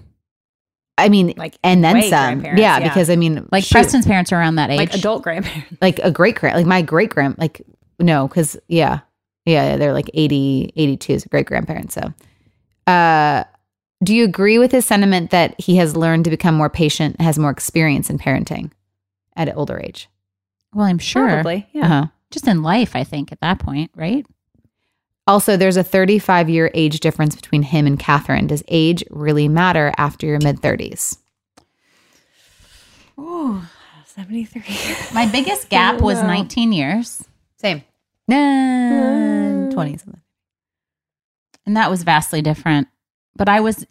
I mean, like, and then some. Yeah, because I mean, like, shoot. Preston's parents are around that age. Like adult grandparents. Like a great-grand, like my great-grand, like, no, because, yeah, they're like 80, 82 is a great-grandparent. So, do you agree with his sentiment that he has learned to become more patient, has more experience in parenting at an older age? Well, I'm sure. Probably, yeah. Uh-huh. Just in life, I think, at that point, right? Also, there's a 35-year age difference between him and Katherine. Does age really matter after your mid-30s? Ooh, 73. My biggest gap was 19 years. Same. 20-something. And that was vastly different. But I was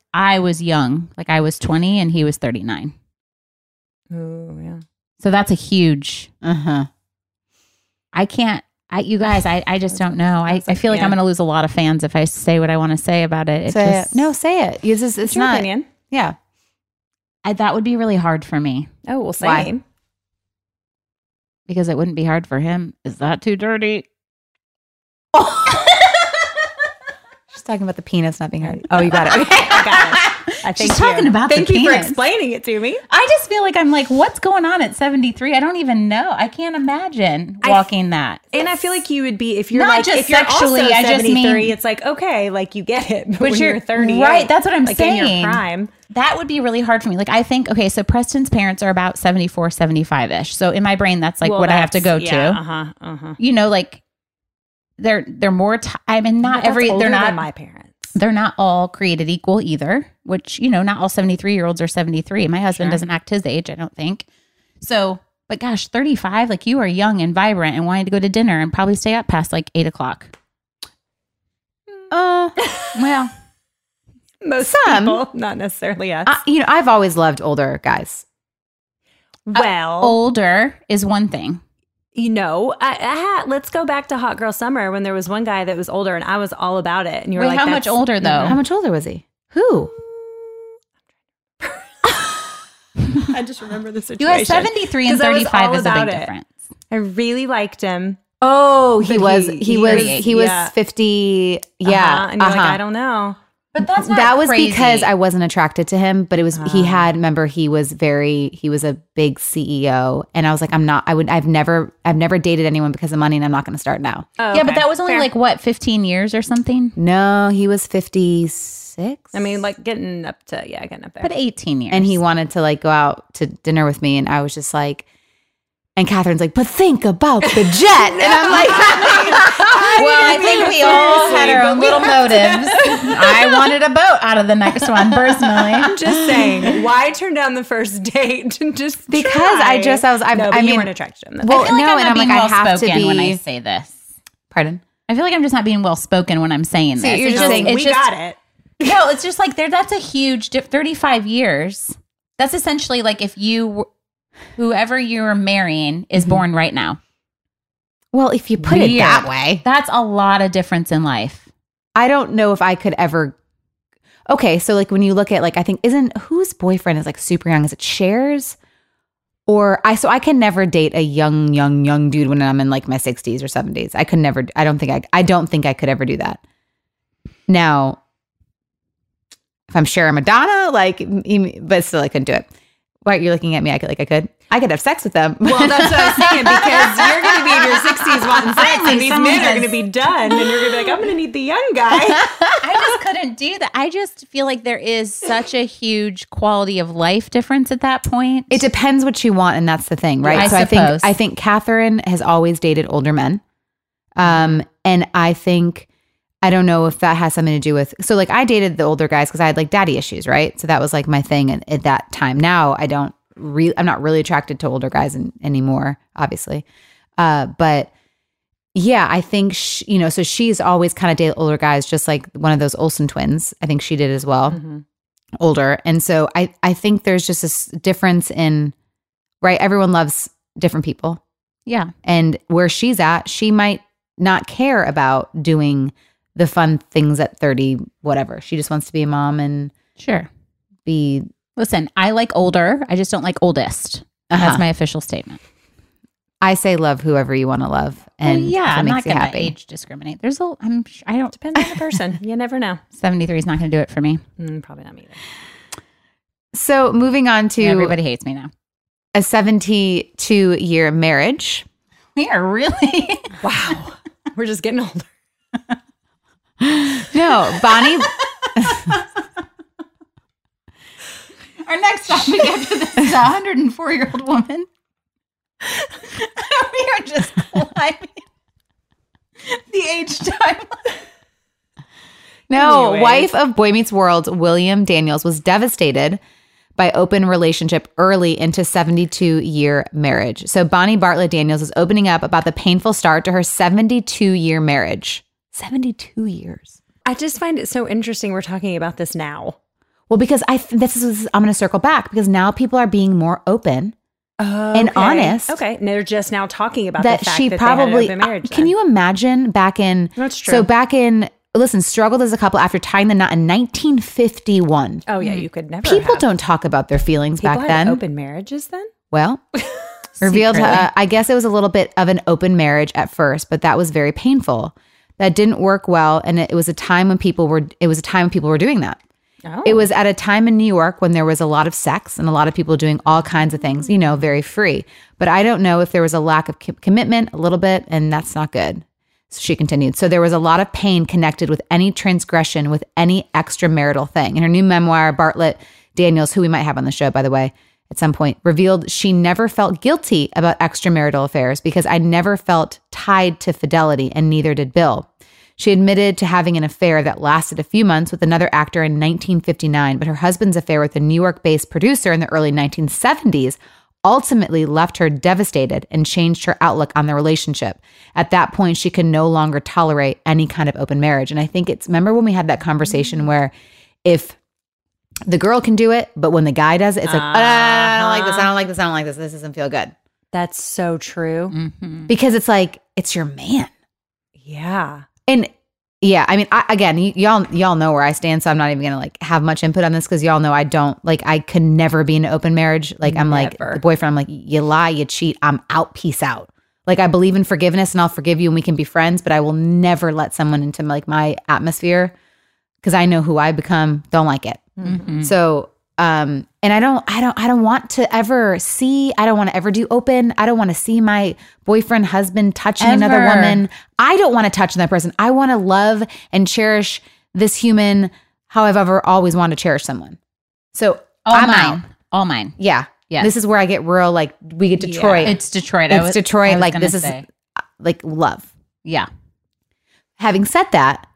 young. Like, I was 20 and he was 39. Oh, yeah. So that's a huge... Uh-huh. I can't... you guys, I just don't know. I feel like I'm going to lose a lot of fans if I say what I want to say about it. Say it. It's your opinion. Yeah. That would be really hard for me. Oh, well, same. Why? Because it wouldn't be hard for him. Is that too dirty? Oh. She's talking about the penis not being hard. Oh, you got it. Okay. I got it. She's talking about the penis. Thank you for explaining it to me. I just feel like I'm like, what's going on at 73? I don't even know. I can't imagine walking that. And I feel like you would be, if you're not like, just if you're sexually, also 73, it's like, okay, like you get it. But when you're 30. Right. That's what I'm saying. In your prime. That would be really hard for me. Like, I think, okay, so Preston's parents are about 74, 75-ish. So in my brain, that's like what I have to go to. Uh-huh, uh-huh. You know, like they're more, I mean, they're not my parents. They're not all created equal either, which, you know, not all 73-year-olds are 73. My husband doesn't act his age, I don't think. So, but gosh, 35, like you are young and vibrant and wanting to go to dinner and probably stay up past like 8 o'clock. Well, most people, not necessarily us. I've always loved older guys. Well, older is one thing. You know, let's go back to Hot Girl Summer when there was one guy that was older and I was all about it. And you were like, how much older though? How much older was he? Who? I just remember the situation. You guys, 73 and 35 is a big difference. I really liked him. Oh, he was 50. Yeah. And you're like, I don't know. But that's not that was crazy. Because I wasn't attracted to him, but it was he was a big CEO, and I was like, I've never dated anyone because of money, and I'm not going to start now. Oh, okay. Yeah, but that was only 15 years or something. No, he was 56. I mean, like getting up there. But 18 years. And he wanted to like go out to dinner with me, and I was just like, and Catherine's like, but think about the jet. And I'm like, well, I think we all had our own little motives. I wanted a boat out of the next one, personally. I'm just saying, why turn down the first date? Just because try. You weren't attracted to them. Well, I feel like I have to be, when I say this. Pardon? I feel like I'm just not being well spoken when I'm saying this. You're just saying, we got it. No, it's just like that's a huge 35 years. That's essentially like if you were. Whoever you're marrying is born right now. Well, if you put it that way. That's a lot of difference in life. I don't know if I could ever. Okay, so like when you look at like, I think, whose boyfriend is like super young? Is it Cher's? So I can never date a young dude when I'm in like my 60s or 70s. I could never. I don't think I could ever do that. Now, if I'm Cher or Madonna, but still I couldn't do it. Why are you looking at me? I could have sex with them. Well, that's what I was saying, because you're going to be in your 60s wanting sex, and these men are going to be done, and you're going to be like, I'm going to need the young guy. I just couldn't do that. I just feel like there is such a huge quality of life difference at that point. It depends what you want, and that's the thing, right? I suppose. I think Katherine has always dated older men, and I think, I don't know if that has something to do with, so like I dated the older guys because I had like daddy issues, right? So that was like my thing at that time. Now I don't really, I'm not really attracted to older guys anymore, obviously. But yeah, I think, so she's always kind of dated older guys, just like one of those Olsen twins. I think she did as well, mm-hmm. older. And so I think there's just a difference in, right? Everyone loves different people. Yeah. And where she's at, she might not care about doing the fun things at 30, whatever. She just wants to be a mom and sure be. Listen, I like older. I just don't like oldest. Uh-huh. That's my official statement. I say love whoever you want to love, and well, yeah, I'm not going to age discriminate. I don't depend on the person. You never know. 73 is not going to do it for me. Probably not me either. So moving on to everybody hates me now. A 72-year marriage. We are really wow. We're just getting older. No, Bonnie. Our next topic after this is a 104-year-old woman. We are just climbing the age timeline. No, anyway. Wife of Boy Meets World, William Daniels, was devastated by open relationship early into 72-year marriage. So Bonnie Bartlett Daniels is opening up about the painful start to her 72-year marriage. 72 years. I just find it so interesting we're talking about this now. Well, because I'm going to circle back, because now people are being more open and honest. Okay. And they're just now talking about that the fact she that probably, they had an open marriage. Can you imagine back in... That's true. So back in... Listen, struggled as a couple after tying the knot in 1951. Oh, yeah. You could never People don't talk about their feelings people back then. Open marriages then? Well... revealed... I guess it was a little bit of an open marriage at first, but that was very painful. That didn't work well, and it was a time when people were doing that. Oh. It was at a time in New York when there was a lot of sex and a lot of people doing all kinds of things, very free. But I don't know if there was a lack of commitment a little bit, and that's not good. So she continued. So there was a lot of pain connected with any transgression, with any extramarital thing. In her new memoir, Bartlett Daniels, who we might have on the show, by the way, at some point, revealed she never felt guilty about extramarital affairs because I never felt tied to fidelity, and neither did Bill. She admitted to having an affair that lasted a few months with another actor in 1959, but her husband's affair with a New York-based producer in the early 1970s ultimately left her devastated and changed her outlook on the relationship. At that point, she could no longer tolerate any kind of open marriage. And I think remember when we had that conversation where if... the girl can do it, but when the guy does it, it's like, I don't like this. This doesn't feel good. That's so true. Mm-hmm. Because it's like, it's your man. Yeah. And yeah, I mean, y'all know where I stand, so I'm not even going to have much input on this because y'all know I don't, I could never be in an open marriage. I'm like, the boyfriend, I'm like, you lie, you cheat, I'm out, peace out. I believe in forgiveness and I'll forgive you and we can be friends, but I will never let someone into my atmosphere because I know who I become, don't like it. Mm-hmm. So, and I don't want to ever do open. I don't want to see my boyfriend, husband touching another woman. I don't want to touch another person. I want to love and cherish this human how I've ever always wanted to cherish someone. So All mine. Yeah. Yeah. This is where I get real, we get Detroit. Yeah. It's Detroit. This is love. Yeah. Having said that,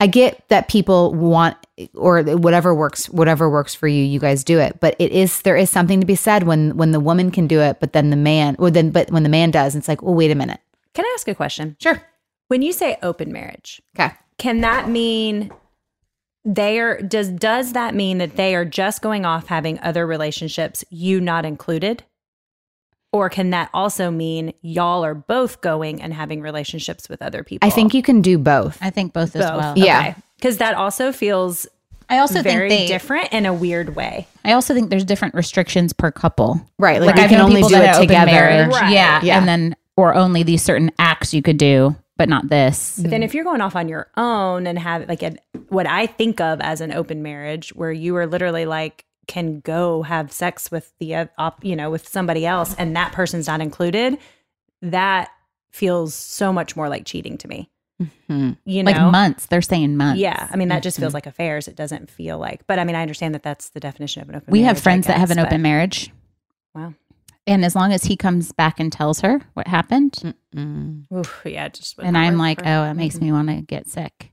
I get that people want, or whatever works for you, you guys do it. But there is something to be said when the woman can do it, but then when the man does, it's like, well, wait a minute. Can I ask a question? Sure. When you say open marriage, okay, can that mean does that mean that they are just going off having other relationships, you not included? Or can that also mean y'all are both going and having relationships with other people? I think you can do both. I think both as well. Yeah. Okay. Because that also feels I also very think different in a weird way. I also think there's different restrictions per couple. Right. Like you can only do it together. Right. Yeah. Yeah. And then, or only these certain acts you could do, but not this. But then if you're going off on your own and have like a, what I think of as an open marriage where you are literally like, can go have sex with the, you know, with somebody else and that person's not included, that feels so much more like cheating to me. Mm-hmm. You know, like months. They're saying months. Yeah, I mean that just feels like affairs. It doesn't feel like. But I mean, I understand that that's the definition of an open. We marriage, have friends that have an open marriage. Wow. And as long as he comes back and tells her what happened, oof, yeah, just. And I'm like, oh, it makes me want to get sick.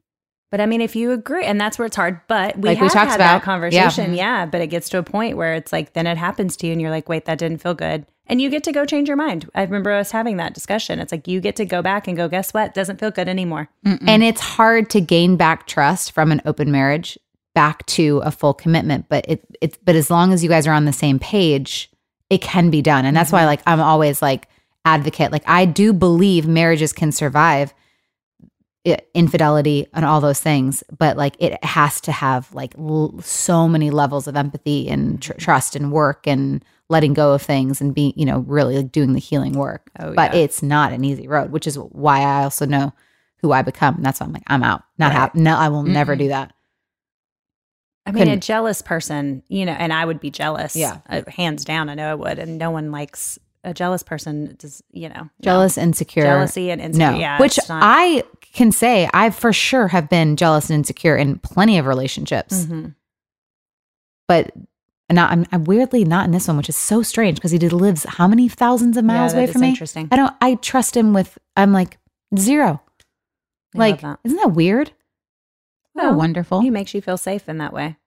But I mean, if you agree, and that's where it's hard. But we like have we talked had about that conversation, yeah. But it gets to a point where it's like, then it happens to you, and you're like, wait, that didn't feel good. And you get to go change your mind. I remember us having that discussion. It's like you get to go back and go, guess what? Doesn't feel good anymore. Mm-mm. And it's hard to gain back trust from an open marriage back to a full commitment. But but as long as you guys are on the same page, it can be done. And that's why, like, I'm always like advocate. Like, I do believe marriages can survive infidelity and all those things, but like it has to have like so many levels of empathy and trust and work and letting go of things and being, you know, really like doing the healing work. Oh, but it's not an easy road, which is why I also know who I become. And that's why I'm like, I'm out. Not happy. No, I will never do that. I mean, a jealous person, you know, and I would be jealous. Yeah, hands down. I know I would, and no one likes a jealous person. Does you know? Jealous, no. Insecure, jealousy, and insecure. No, yeah, which I can say I for sure have been jealous and insecure in plenty of relationships, but not. I'm weirdly not in this one, which is so strange because he lives how many thousands of miles away from me. Interesting. I don't. I trust him with. I'm like zero. I like, isn't that weird? Well, oh, wonderful. He makes you feel safe in that way.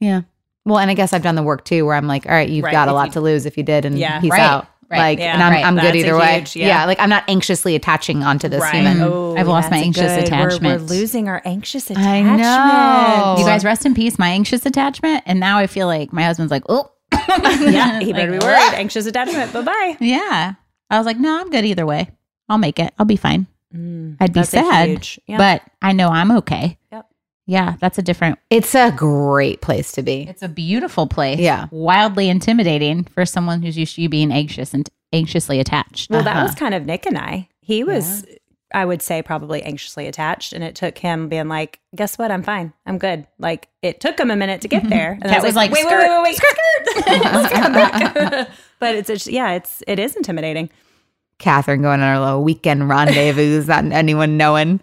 Yeah. Well, and I guess I've done the work too, where I'm like, all right, you've got a lot to lose if you did, and peace out. Right. Like, and I'm good either way. Huge, like I'm not anxiously attaching onto this human. Oh, I've lost my anxious attachment. We're losing our anxious attachment. I know. You guys rest in peace, my anxious attachment. And now I feel like my husband's like, oh. Yeah, he better be worried. Anxious attachment. Bye-bye. Yeah. I was like, no, I'm good either way. I'll make it. I'll be fine. I'd be sad, but I know I'm okay. Yep. Yeah, that's a different... It's a great place to be. It's a beautiful place. Yeah. Wildly intimidating for someone who's used to you being anxious and anxiously attached. Well, that was kind of Nick and I. He was, I would say, probably anxiously attached. And it took him being like, guess what? I'm fine. I'm good. Like, it took him a minute to get there. And that was like, wait, skirt. Let's come back. But it is intimidating. Katherine going on our little weekend rendezvous without anyone knowing.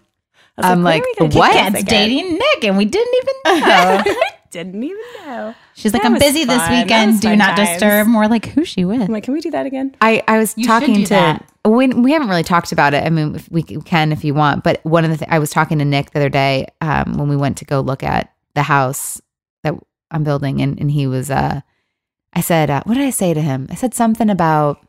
I'm like what? That's dating Nick, and we didn't even know. She's like, I'm busy this weekend. Do not disturb. More like, who's she with? I'm like, can we do that again? I was talking to we haven't really talked about it. I mean, if we can if you want. But one of the I was talking to Nick the other day when we went to go look at the house that I'm building, and he was. I said, what did I say to him? I said something about.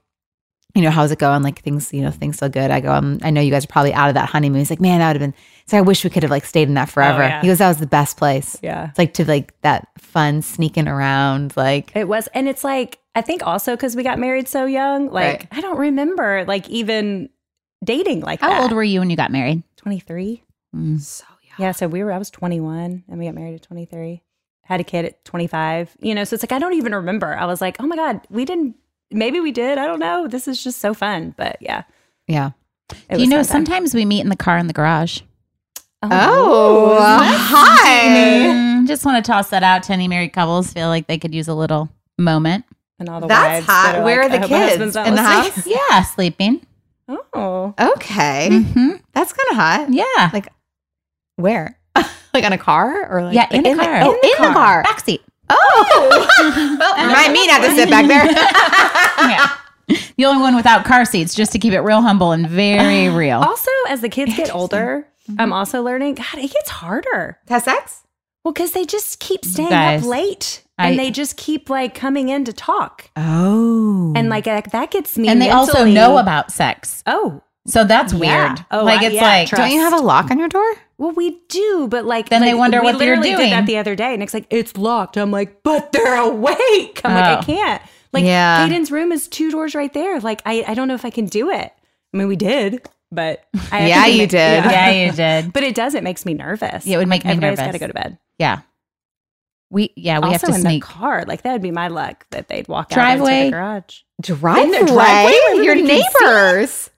You know, how's it going? Like things so good. I go, I know you guys are probably out of that honeymoon. He's like, man, that would have been, so I wish we could have like stayed in that forever. Oh, yeah. He goes, that was the best place. Yeah. It's like to like that fun sneaking around. Like it was. And it's like, I think also because we got married so young, like I don't remember like even dating like that. How old were you when you got married? 23. So young. Yeah. So I was 21 and we got married at 23. Had a kid at 25, you know? So it's like, I don't even remember. I was like, oh my God, we didn't. Maybe we did. I don't know. This is just so fun. But yeah. Yeah. You know, sometimes we meet in the car in the garage. Oh, hi. Just want to toss that out to any married couples. Feel like they could use a little moment. And all the That's hot. That Where like, are the kids? In the house? Yeah. Sleeping. Oh. Okay. Mm-hmm. That's kind of hot. Yeah. Like where? Like on a car? Or like, yeah, in the car. In the car. Backseat. Oh, well, remind me not to sit back there. The only one without car seats, just to keep it real humble and very real. Also, as the kids get older, I'm also learning, God, it gets harder. To have sex? Well, because they just keep staying up late. And they just keep like coming in to talk. Oh. And like that gets me And they mentally. Also know about sex. Oh. So that's weird. Oh, like it's like, trust. Don't you have a lock on your door? Well, we do, but like then they wonder what they're doing. We literally did that the other day, and it's like it's locked. I'm like, but they're awake. I'm like, I can't. Like, Caden's room is two doors right there. Like, I don't know if I can do it. I mean, we did, but I did. Yeah, you did. But it makes me nervous. Yeah, it would make me nervous. Everybody's got to go to bed. Yeah. We have to sneak. Also in the car. Like, that would be my luck that they'd walk out into the garage. Driveway? Your neighbors.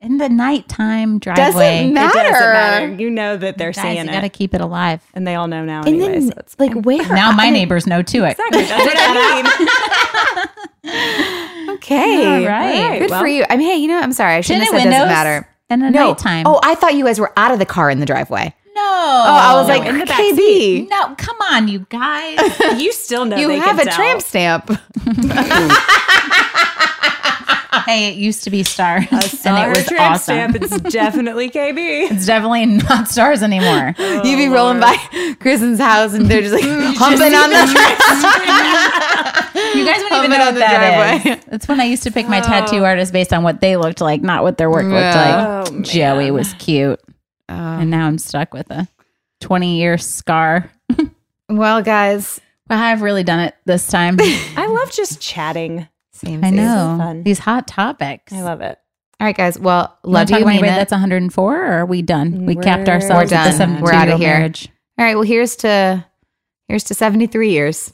In the nighttime driveway. It doesn't matter. You know that they're seeing it. You got to keep it alive. And they all know now anyway. Then, so like, where? Now my neighbors know too. Exactly. That's what I mean. Okay. All right. Good for you. I mean, hey, you know, I'm sorry. I shouldn't have said it doesn't matter. And at nighttime. Oh, I thought you guys were out of the car in the driveway. No. Oh, I was like, in the KB. No, come on, you guys. You still know they have a tramp stamp. Hey, it used to be stars, and it was awesome. Stamp. It's definitely KB. It's definitely not stars anymore. Oh, you'd be rolling by Kristen's house, and they're just like humping on the driveway. You guys wouldn't even know what that is. That's when I used to pick my tattoo artist based on what they looked like, not what their work looked like. Oh, Joey was cute, and now I'm stuck with a 20-year scar. Well, guys, I've really done it this time. I love just chatting. Seems I know fun. These hot topics. I love it. All right, guys. Well, love you. Wait, that's 104. Or are we done? We're capped ourselves. We're done. We're out of here. Marriage. All right. Well, here's to 73 years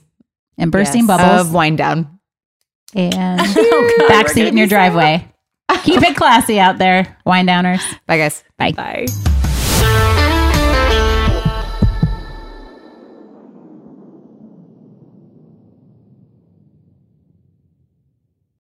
and bursting bubbles of wind down and backseat in your driveway. Keep it classy out there, wind downers. Bye, guys. Bye. Bye.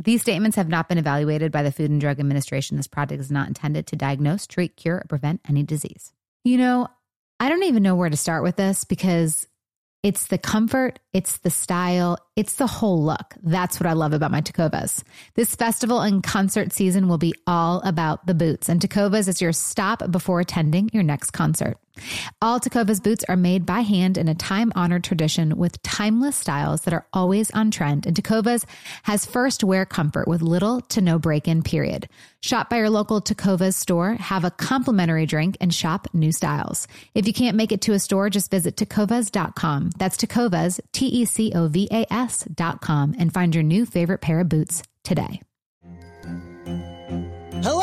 These statements have not been evaluated by the Food and Drug Administration. This product is not intended to diagnose, treat, cure, or prevent any disease. You know, I don't even know where to start with this because it's the comfort, it's the style, it's the whole look. That's what I love about my Tecovas. This festival and concert season will be all about the boots, and Tecovas is your stop before attending your next concert. All Tecovas boots are made by hand in a time-honored tradition with timeless styles that are always on trend. And Tecovas has first wear comfort with little to no break-in period. Shop by your local Tecovas store, have a complimentary drink, and shop new styles. If you can't make it to a store, just visit tecovas.com. That's Tecovas, Tecovas.com, and find your new favorite pair of boots today. Hello!